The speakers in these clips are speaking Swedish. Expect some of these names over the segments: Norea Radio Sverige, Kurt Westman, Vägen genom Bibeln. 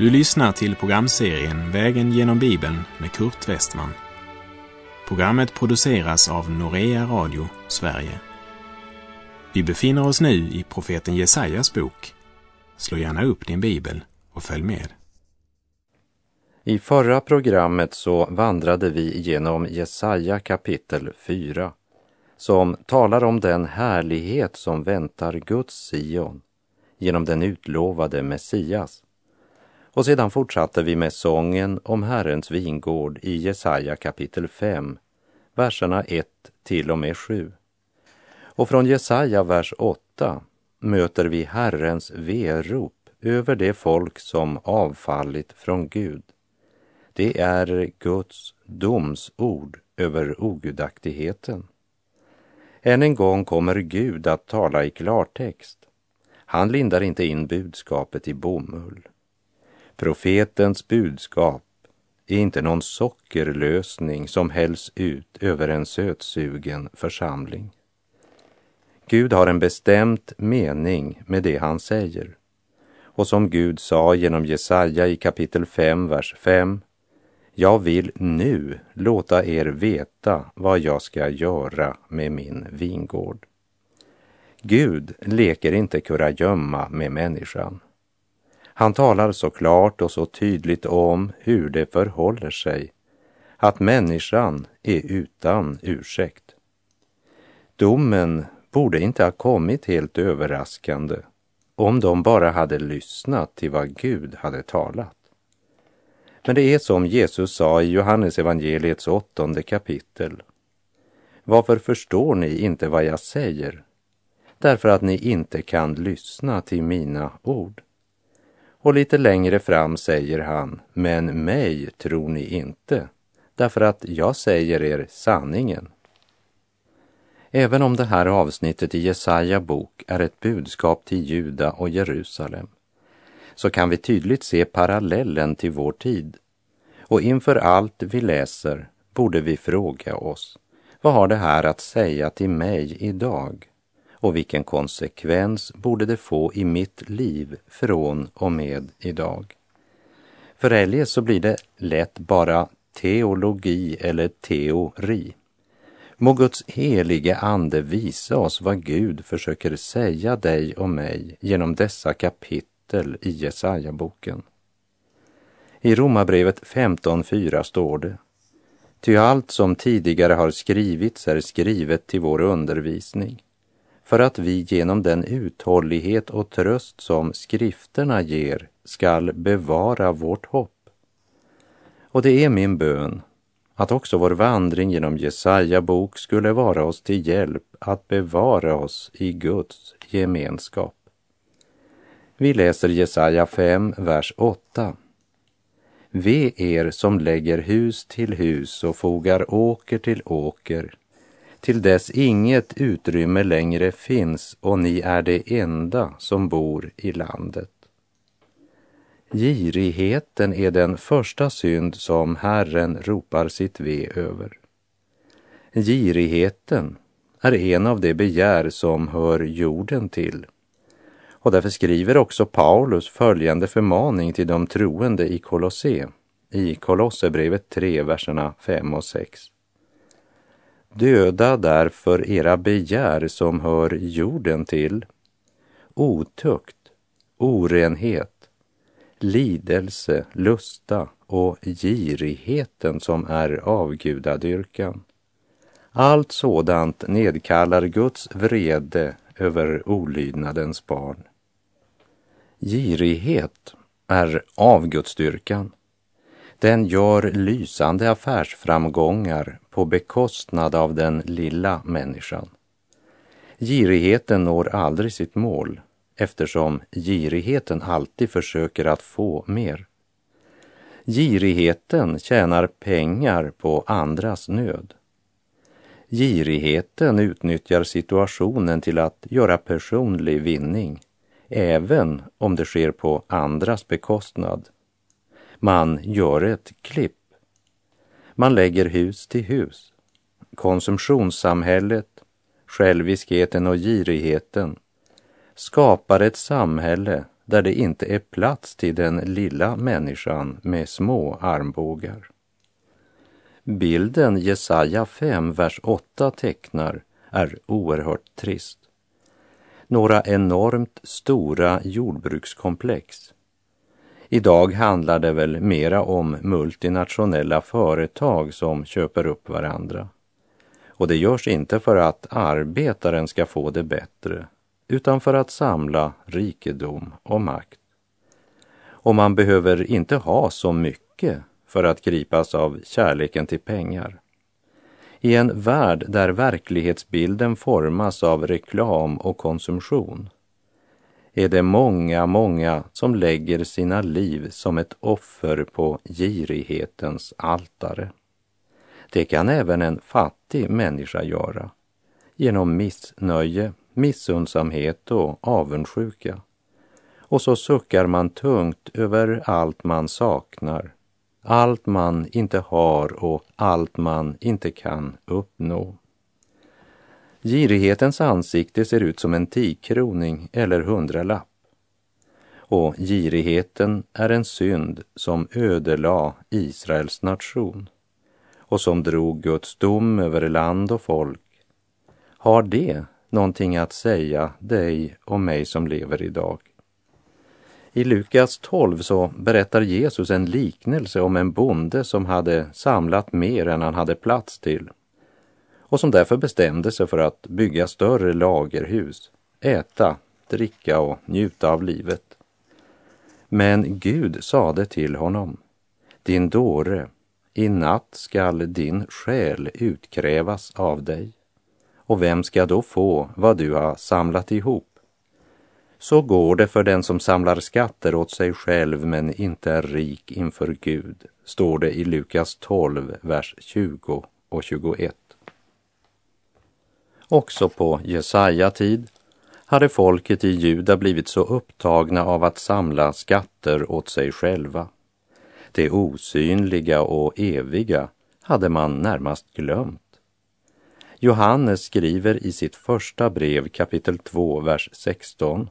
Du lyssnar till programserien Vägen genom Bibeln med Kurt Westman. Programmet produceras av Norea Radio Sverige. Vi befinner oss nu i profeten Jesajas bok. Slå gärna upp din bibel och följ med. I förra programmet så vandrade vi genom Jesaja kapitel 4, som talar om den härlighet som väntar Guds Sion genom den utlovade Messias. Och sedan fortsatte vi med sången om Herrens vingård i Jesaja kapitel 5, verserna 1 till och med 7. Och från Jesaja vers 8 möter vi Herrens verop över det folk som avfallit från Gud. Det är Guds domsord över ogudaktigheten. Än en gång kommer Gud att tala i klartext. Han lindar inte in budskapet i bomull. Profetens budskap är inte någon sockerlösning som hälls ut över en sötsugen församling. Gud har en bestämd mening med det han säger. Och som Gud sa genom Jesaja i kapitel 5, vers 5. Jag vill nu låta er veta vad jag ska göra med min vingård. Gud leker inte kurragömma med människan. Han talar så klart och så tydligt om hur det förhåller sig, att människan är utan ursäkt. Domen borde inte ha kommit helt överraskande om de bara hade lyssnat till vad Gud hade talat. Men det är som Jesus sa i Johannes evangeliets 8:e kapitel. Varför förstår ni inte vad jag säger? Därför att ni inte kan lyssna till mina ord. Och lite längre fram säger han, men mig tror ni inte, därför att jag säger er sanningen. Även om det här avsnittet i Jesaja bok är ett budskap till Juda och Jerusalem, så kan vi tydligt se parallellen till vår tid. Och inför allt vi läser borde vi fråga oss, vad har det här att säga till mig idag? Och vilken konsekvens borde det få i mitt liv från och med idag? För eljest så blir det lätt bara teologi eller teori. Må Guds helige ande visa oss vad Gud försöker säga dig och mig genom dessa kapitel i Jesaja-boken. I Romarbrevet 15:4 står det: Ty allt som tidigare har skrivits är skrivet till vår undervisning, för att vi genom den uthållighet och tröst som skrifterna ger skall bevara vårt hopp. Och det är min bön att också vår vandring genom Jesaja bok skulle vara oss till hjälp att bevara oss i Guds gemenskap. Vi läser Jesaja 5, vers 8. Ve er som lägger hus till hus och fogar åker till åker, till dess inget utrymme längre finns och ni är det enda som bor i landet. Girigheten är den första synd som Herren ropar sitt ve över. Girigheten är en av de begär som hör jorden till. Och därför skriver också Paulus följande förmaning till de troende i Kolosse, i Kolosserbrevet 3, verserna 5 och 6. Döda därför era begär som hör jorden till, otukt, orenhet, lidelse, lusta och girigheten som är avgudadyrkan. Allt sådant nedkallar Guds vrede över olydnadens barn. Girighet är avgudsdyrkan. Den gör lysande affärsframgångar på bekostnad av den lilla människan. Girigheten når aldrig sitt mål, eftersom girigheten alltid försöker att få mer. Girigheten tjänar pengar på andras nöd. Girigheten utnyttjar situationen till att göra personlig vinning, även om det sker på andras bekostnad. Man gör ett klipp. Man lägger hus till hus. Konsumtionssamhället, själviskheten och girigheten skapar ett samhälle där det inte är plats till den lilla människan med små armbågar. Bilden Jesaja 5, vers 8 tecknar är oerhört trist. Några enormt stora jordbrukskomplex. Idag handlar det väl mera om multinationella företag som köper upp varandra. Och det görs inte för att arbetaren ska få det bättre, utan för att samla rikedom och makt. Och man behöver inte ha så mycket för att gripas av kärleken till pengar. I en värld där verklighetsbilden formas av reklam och konsumtion är det många som lägger sina liv som ett offer på girighetens altare. Det kan även en fattig människa göra, genom missnöje, missundsamhet och avundsjuka. Och så suckar man tungt över allt man saknar, allt man inte har och allt man inte kan uppnå. Girighetens ansikte ser ut som en 10-kroning eller 100-lapp. Och girigheten är en synd som ödelade Israels nation och som drog Guds dom över land och folk. Har det någonting att säga dig och mig som lever idag? I Lukas 12 så berättar Jesus en liknelse om en bonde som hade samlat mer än han hade plats till och som därför bestämde sig för att bygga större lagerhus, äta, dricka och njuta av livet. Men Gud sade till honom: din dåre, i natt skall din själ utkrävas av dig, och vem ska då få vad du har samlat ihop? Så går det för den som samlar skatter åt sig själv men inte är rik inför Gud, står det i Lukas 12, vers 20 och 21. Också på Jesaja-tid hade folket i Juda blivit så upptagna av att samla skatter åt sig själva. Det osynliga och eviga hade man närmast glömt. Johannes skriver i sitt första brev, kapitel 2, vers 16: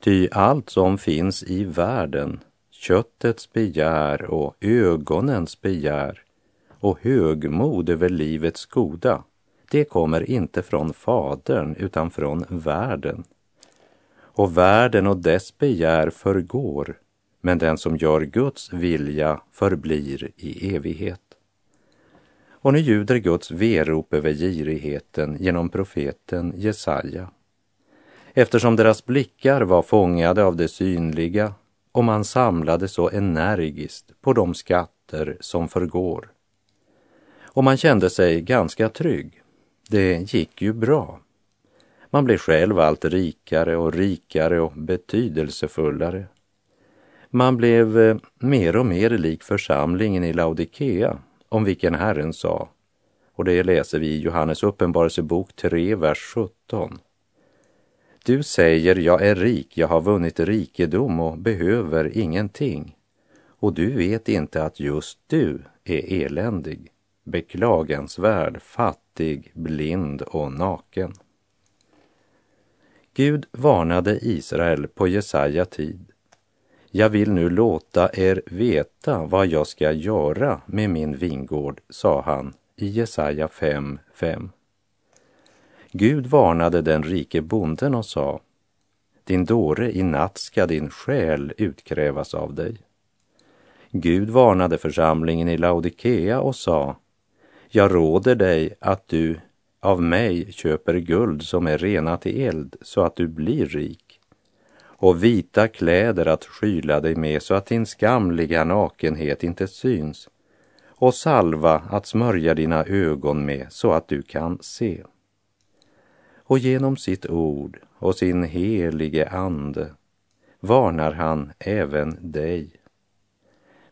ty allt som finns i världen, köttets begär och ögonens begär och högmod över livets goda, det kommer inte från Fadern utan från världen. Och världen och dess begär förgår, men den som gör Guds vilja förblir i evighet. Och nu ljuder Guds verop över girigheten genom profeten Jesaja. Eftersom deras blickar var fångade av det synliga och man samlade så energiskt på de skatter som förgår. Och man kände sig ganska trygg. Det gick ju bra. Man blev själv allt rikare och betydelsefullare. Man blev mer och mer lik församlingen i Laodikea, om vilken Herren sa, och det läser vi i Johannes uppenbarelsebok 3, vers 17. Du säger, jag är rik, jag har vunnit rikedom och behöver ingenting, och du vet inte att just du är eländig, beklagansvärd, fattig, blind och naken. Gud varnade Israel på Jesaja tid. Jag vill nu låta er veta vad jag ska göra med min vingård, sa han i Jesaja 5, 5. Gud varnade den rike bonden och sa: din dåre, i natt ska din själ utkrävas av dig. Gud varnade församlingen i Laodikea och sa: jag råder dig att du av mig köper guld som är renat i eld så att du blir rik, och vita kläder att skyla dig med så att din skamliga nakenhet inte syns, och salva att smörja dina ögon med så att du kan se. Och genom sitt ord och sin helige ande varnar han även dig.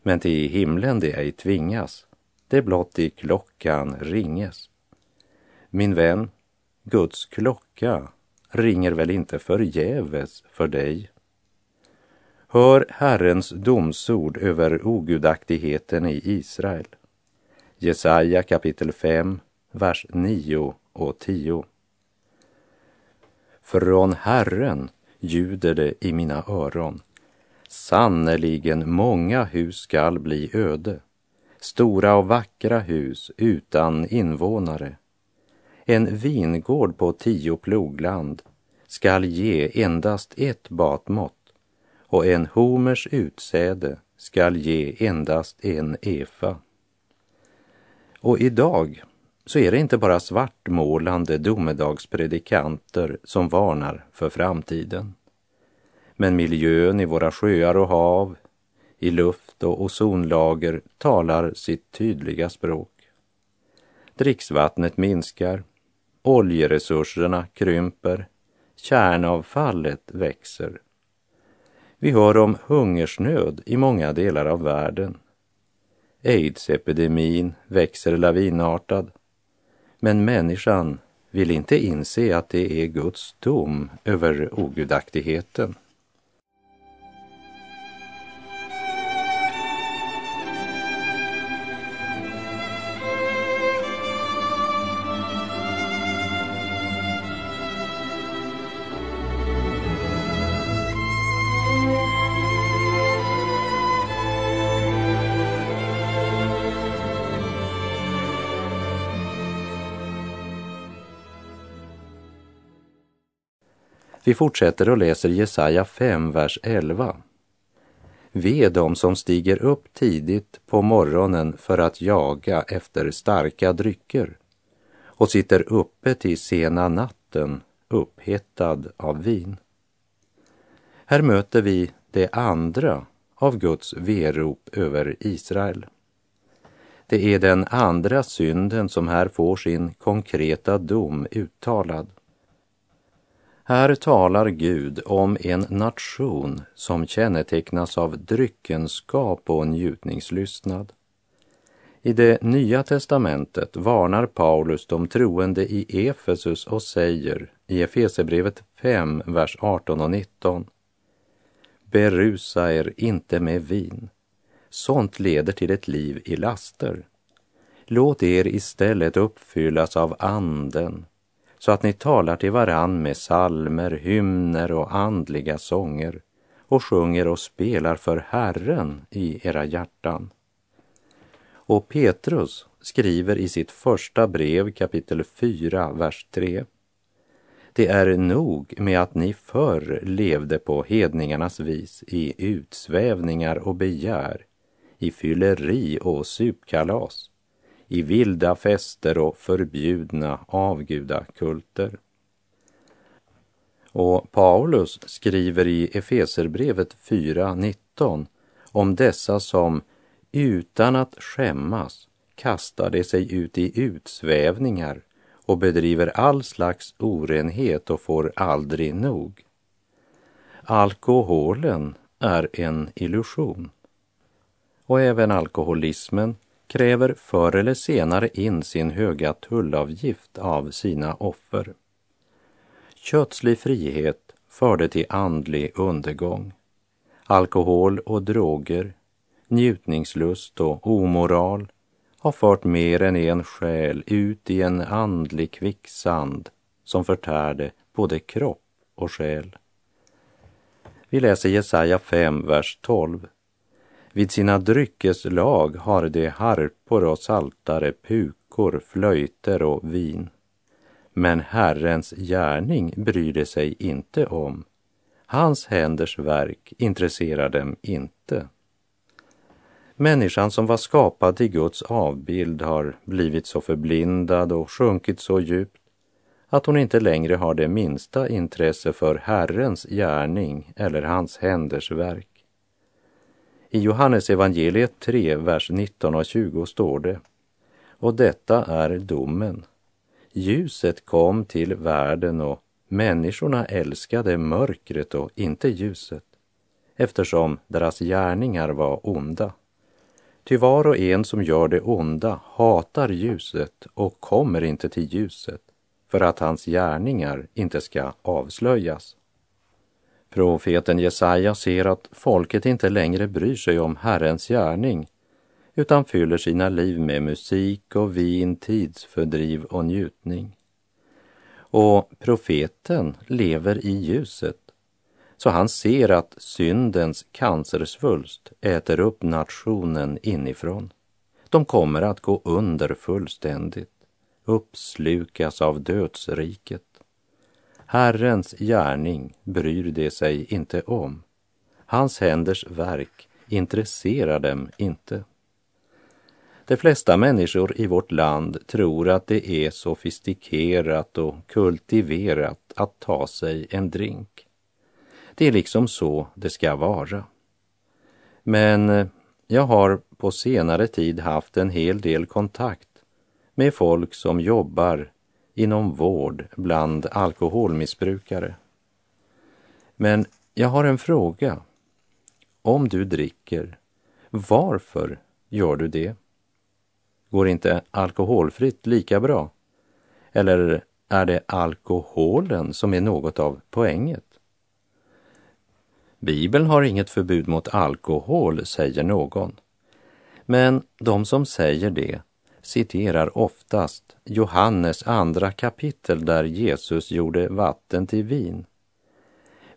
Men till himlen det ej tvingas, det blott i klockan ringes. Min vän, Guds klocka ringer väl inte förgäves för dig. Hör Herrens domsord över ogudaktigheten i Israel. Jesaja kapitel 5, vers 9 och 10. Från Herren ljuder det i mina öron. Sannerligen många hus skall bli öde, stora och vackra hus utan invånare. En vingård på 10 plogland skall ge endast ett batmått, och en homers utsäde skall ge endast en efa. Och idag så är det inte bara svartmålande domedagspredikanter som varnar för framtiden. Men miljön i våra sjöar och hav, i luft och ozonlager talar sitt tydliga språk. Dricksvattnet minskar, oljeresurserna krymper, kärnavfallet växer. Vi hör om hungersnöd i många delar av världen. AIDS-epidemin växer lavinartad, men människan vill inte inse att det är Guds dom över ogudaktigheten. Vi fortsätter och läser Jesaja 5, vers 11. Ve de som stiger upp tidigt på morgonen för att jaga efter starka drycker och sitter uppe till sena natten upphettad av vin. Här möter vi det andra av Guds verop över Israel. Det är den andra synden som här får sin konkreta dom uttalad. Här talar Gud om en nation som kännetecknas av dryckenskap och njutningslystnad. I det nya testamentet varnar Paulus de troende i Efesus och säger i Efesebrevet 5, vers 18 och 19: Berusa er inte med vin, sånt leder till ett liv i laster. Låt er istället uppfyllas av anden, så att ni talar till varann med salmer, hymner och andliga sånger och sjunger och spelar för Herren i era hjärtan. Och Petrus skriver i sitt första brev, kapitel 4, vers 3: Det är nog med att ni förr levde på hedningarnas vis i utsvävningar och begär, i fylleri och supkalas, i vilda fester och förbjudna avgudakulter. Och Paulus skriver i Efeserbrevet 4:19 om dessa som utan att skämmas kastade sig ut i utsvävningar och bedriver all slags orenhet och får aldrig nog. Alkoholen är en illusion. Och även alkoholismen kräver förr eller senare in sin höga tullavgift av sina offer. Kötslig frihet förde till andlig undergång. Alkohol och droger, njutningslust och omoral har fört mer än en själ ut i en andlig kvicksand som förtärde både kropp och själ. Vi läser Jesaja 5, vers 12. Vid sina dryckeslag har de harpor och saltare, pukor, flöjter och vin. Men Herrens gärning bryr de sig inte om. Hans händers verk intresserar dem inte. Människan som var skapad till Guds avbild har blivit så förblindad och sjunkit så djupt att hon inte längre har det minsta intresse för Herrens gärning eller hans händers verk. I Johannes evangeliet 3, vers 19 och 20 står det: Och detta är domen. Ljuset kom till världen och människorna älskade mörkret och inte ljuset, eftersom deras gärningar var onda. Ty var och en som gör det onda hatar ljuset och kommer inte till ljuset, för att hans gärningar inte ska avslöjas. Profeten Jesaja ser att folket inte längre bryr sig om Herrens gärning utan fyller sina liv med musik och vin, tidsfördriv och njutning. Och profeten lever i ljuset Så han ser att syndens cancersvulst äter upp nationen inifrån. De kommer att gå under fullständigt, uppslukas av dödsriket. Herrens gärning bryr de sig inte om. Hans händers verk intresserar dem inte. De flesta människor i vårt land tror att det är sofistikerat och kultiverat att ta sig en drink. Det är liksom så det ska vara. Men jag har på senare tid haft en hel del kontakt med folk som jobbar inom vård bland alkoholmissbrukare. Men jag har en fråga. Om du dricker, varför gör du det? Går inte alkoholfritt lika bra? Eller är det alkoholen som är något av poänget? Bibeln har inget förbud mot alkohol, säger någon. Men de som säger det citerar oftast Johannes 2 kapitel där Jesus gjorde vatten till vin.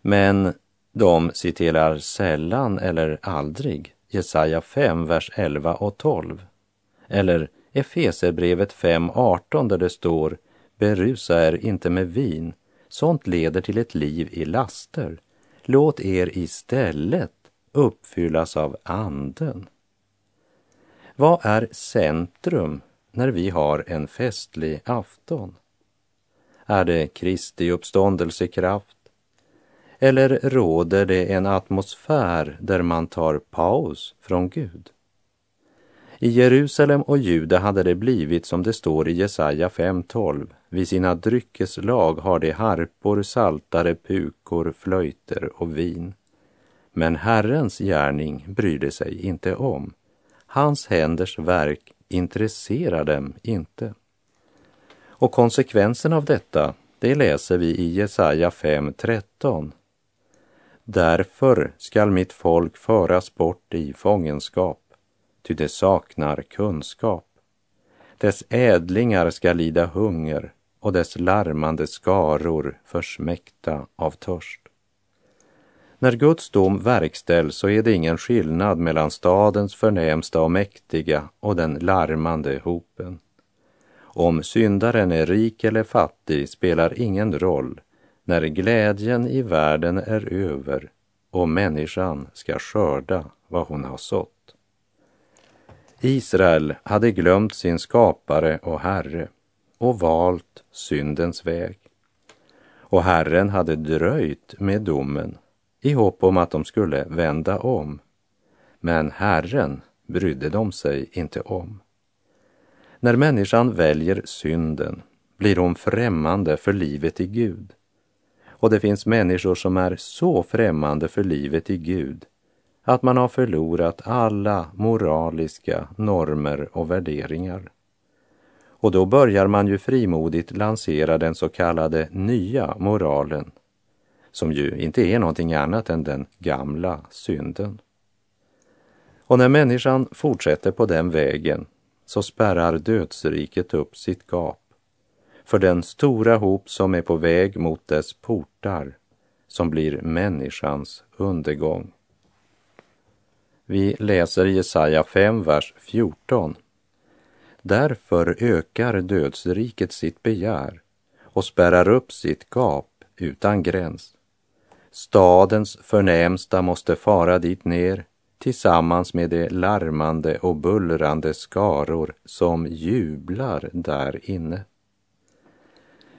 Men de citerar sällan eller aldrig Jesaja 5, vers 11 och 12. Eller Efeserbrevet 5:18 där det står: berusa er inte med vin, sånt leder till ett liv i laster. Låt er istället uppfyllas av anden. Vad är centrum när vi har en festlig afton? Är det Kristi uppståndelsekraft? Eller råder det en atmosfär där man tar paus från Gud? I Jerusalem och Juda hade det blivit som det står i Jesaja 5:12. Vid sina dryckeslag har de harpor, saltare, pukor, flöjter och vin. Men Herrens gärning brydde sig inte om. Hans händers verk intresserar dem inte. Och konsekvensen av detta, det läser vi i Jesaja 5:13. Därför skall mitt folk föras bort i fångenskap, ty det saknar kunskap. Dess ädlingar ska lida hunger och dess larmande skaror försmäkta av törst. När Guds dom verkställs så är det ingen skillnad mellan stadens förnämsta och mäktiga och den larmande hopen. Om syndaren är rik eller fattig spelar ingen roll när glädjen i världen är över och människan ska skörda vad hon har sått. Israel hade glömt sin skapare och herre och valt syndens väg. Och Herren hade dröjt med domen i hopp om att de skulle vända om. Men Herren brydde de sig inte om. När människan väljer synden blir hon främmande för livet i Gud. Och det finns människor som är så främmande för livet i Gud att man har förlorat alla moraliska normer och värderingar. Och då börjar man ju frimodigt lansera den så kallade nya moralen, som ju inte är någonting annat än den gamla synden. Och när människan fortsätter på den vägen så spärrar dödsriket upp sitt gap för den stora hop som är på väg mot dess portar, som blir människans undergång. Vi läser Jesaja 5, vers 14. Därför ökar dödsriket sitt begär och spärrar upp sitt gap utan gräns. Stadens förnämsta måste fara dit ner tillsammans med de larmande och bullrande skaror som jublar där inne.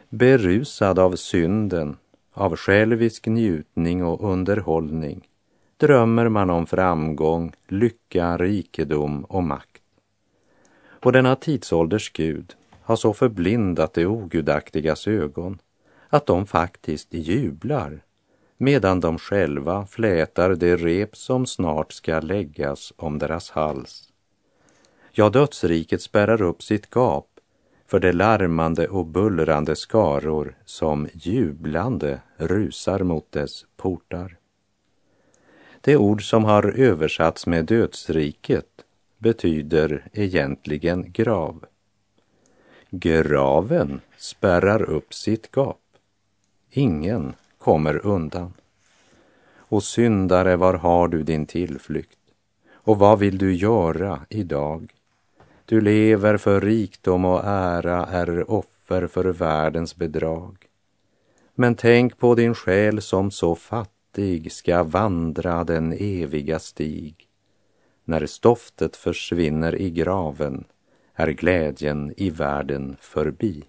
Berusad av synden, av självisk njutning och underhållning, drömmer man om framgång, lycka, rikedom och makt. Och denna tidsålders Gud har så förblindat de ogudaktigas ögon att de faktiskt jublar medan de själva flätar det rep som snart ska läggas om deras hals. Ja, dödsriket spärrar upp sitt gap för de larmande och bullrande skaror som jublande rusar mot dess portar. Det ord som har översatts med dödsriket betyder egentligen grav. Graven spärrar upp sitt gap. Ingen kommer undan. och syndare, var har du din tillflykt? Och vad vill du göra idag? Du lever för rikdom och ära, är offer för världens bedrag. Men tänk på din själ som så fattig, ska vandra den eviga stig. När stoftet försvinner i graven, är glädjen i världen förbi.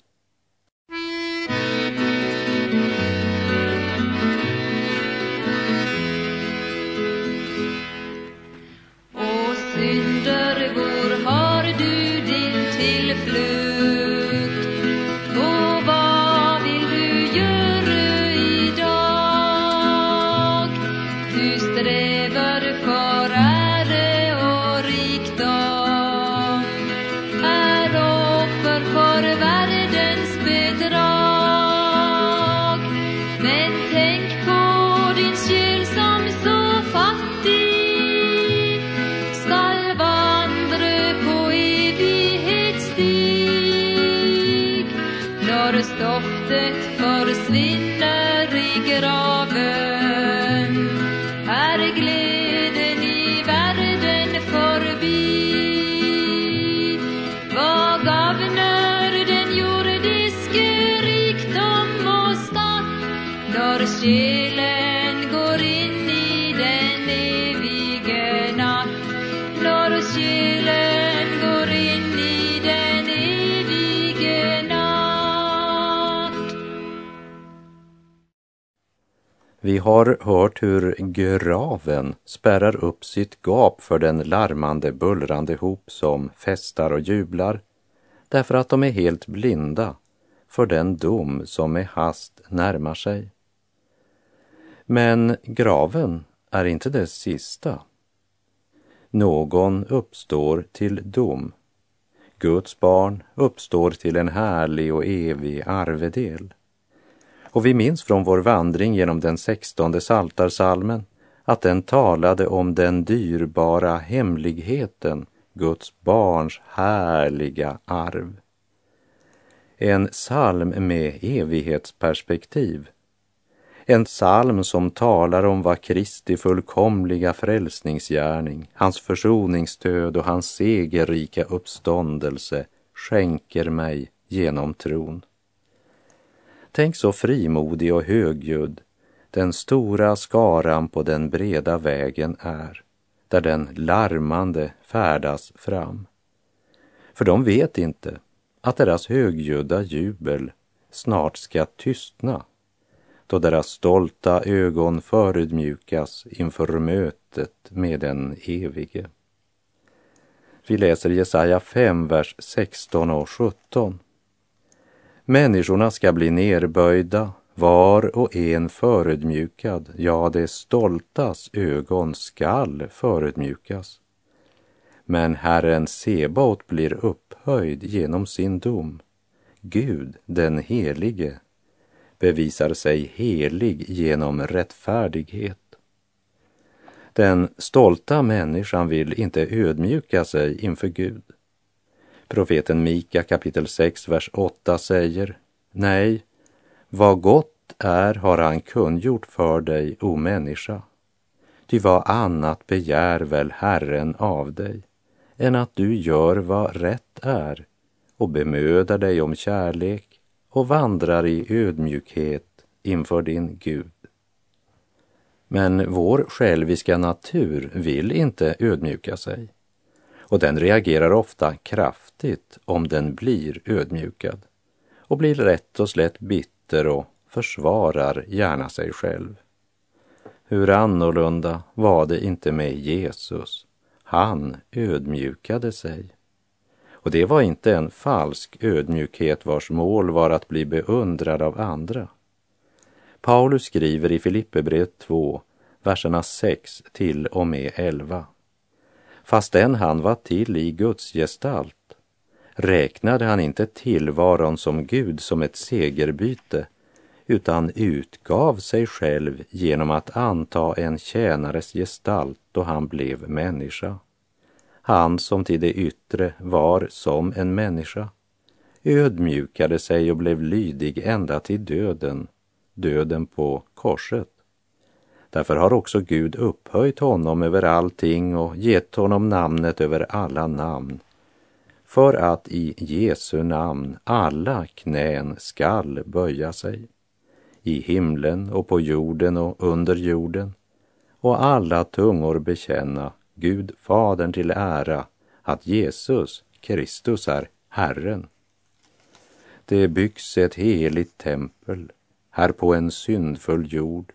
Vi har hört hur graven spärrar upp sitt gap för den larmande, bullrande hop som festar och jublar, därför att de är helt blinda för den dom som med hast närmar sig. Men graven är inte det sista. Någon uppstår till dom. Guds barn uppstår till en härlig och evig arvedel. Och vi minns från vår vandring genom den 16:e psaltarpsalmen att den talade om den dyrbara hemligheten, Guds barns härliga arv. En psalm med evighetsperspektiv. En psalm som talar om vad Kristi fullkomliga frälsningsgärning, hans försoningsstöd och hans segerrika uppståndelse skänker mig genom tron. Tänk så frimodig och högljudd den stora skaran på den breda vägen är, där den larmande färdas fram. För de vet inte att deras högljudda jubel snart ska tystna, då deras stolta ögon förödmjukas inför mötet med den evige. Vi läser Jesaja 5, vers 16 och 17. Människorna ska bli nerböjda, var och en förödmjukad, ja, det stoltas ögon skall förödmjukas. Men Herren Sebaot blir upphöjd genom sin dom. Gud, den helige, bevisar sig helig genom rättfärdighet. Den stolta människan vill inte ödmjuka sig inför Gud. Profeten Mika kapitel 6, vers 8 säger: Nej, vad gott är har han kungjort för dig, o människa. Ty vad annat begär väl Herren av dig, än att du gör vad rätt är och bemödar dig om kärlek och vandrar i ödmjukhet inför din Gud. Men vår själviska natur vill inte ödmjuka sig, och den reagerar ofta kraftigt om den blir ödmjukad och blir rätt och slätt bitter och försvarar gärna sig själv. Hur annorlunda var det inte med Jesus? Han ödmjukade sig. Och det var inte en falsk ödmjukhet vars mål var att bli beundrad av andra. Paulus skriver i Filipperbrevet 2, verserna 6 till och med 11. Fastän han var till i Guds gestalt, räknade han inte tillvaron som Gud som ett segerbyte, utan utgav sig själv genom att anta en tjänares gestalt då han blev människa. Han som till det yttre var som en människa, ödmjukade sig och blev lydig ända till döden, döden på korset. Därför har också Gud upphöjt honom över allting och gett honom namnet över alla namn, för att i Jesu namn alla knän skall böja sig, i himlen och på jorden och under jorden, och alla tungor bekänna, Gud Fadern till ära, att Jesus Kristus är Herren. Det byggs ett heligt tempel här på en syndfull jord.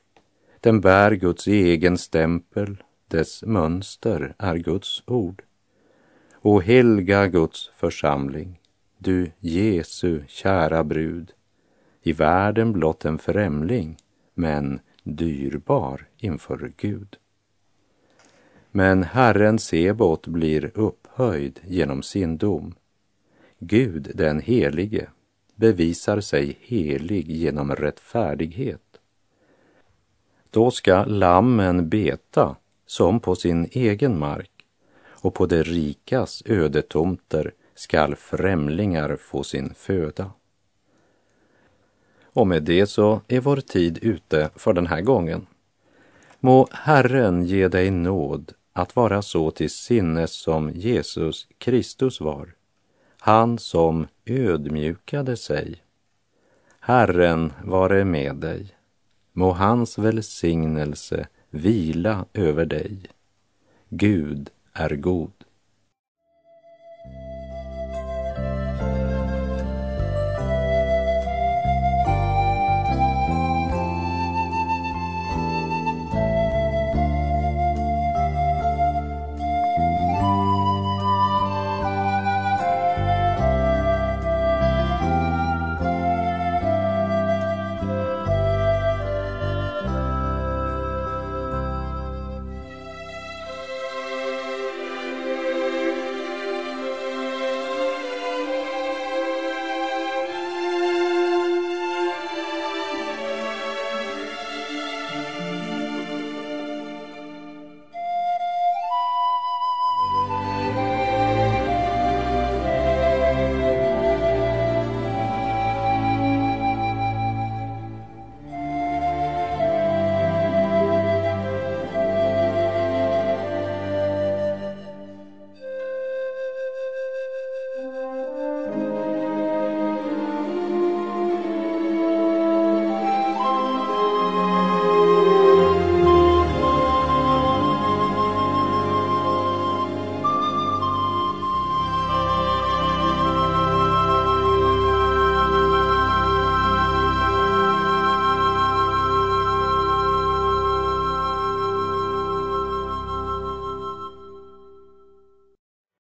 Den bär Guds egen stämpel, dess mönster är Guds ord. Och helga Guds församling, du Jesu kära brud, i världen blott en främling, men dyrbar inför Gud. Men Herren Sebot blir upphöjd genom sin dom. Gud den helige bevisar sig helig genom rättfärdighet. Då ska lammen beta som på sin egen mark, och på de rikas ödetomter skall främlingar få sin föda. Och med det så är vår tid ute för den här gången. Må Herren ge dig nåd att vara så till sinnes som Jesus Kristus var, han som ödmjukade sig. Herren vare med dig. Må hans välsignelse vila över dig. Gud är god.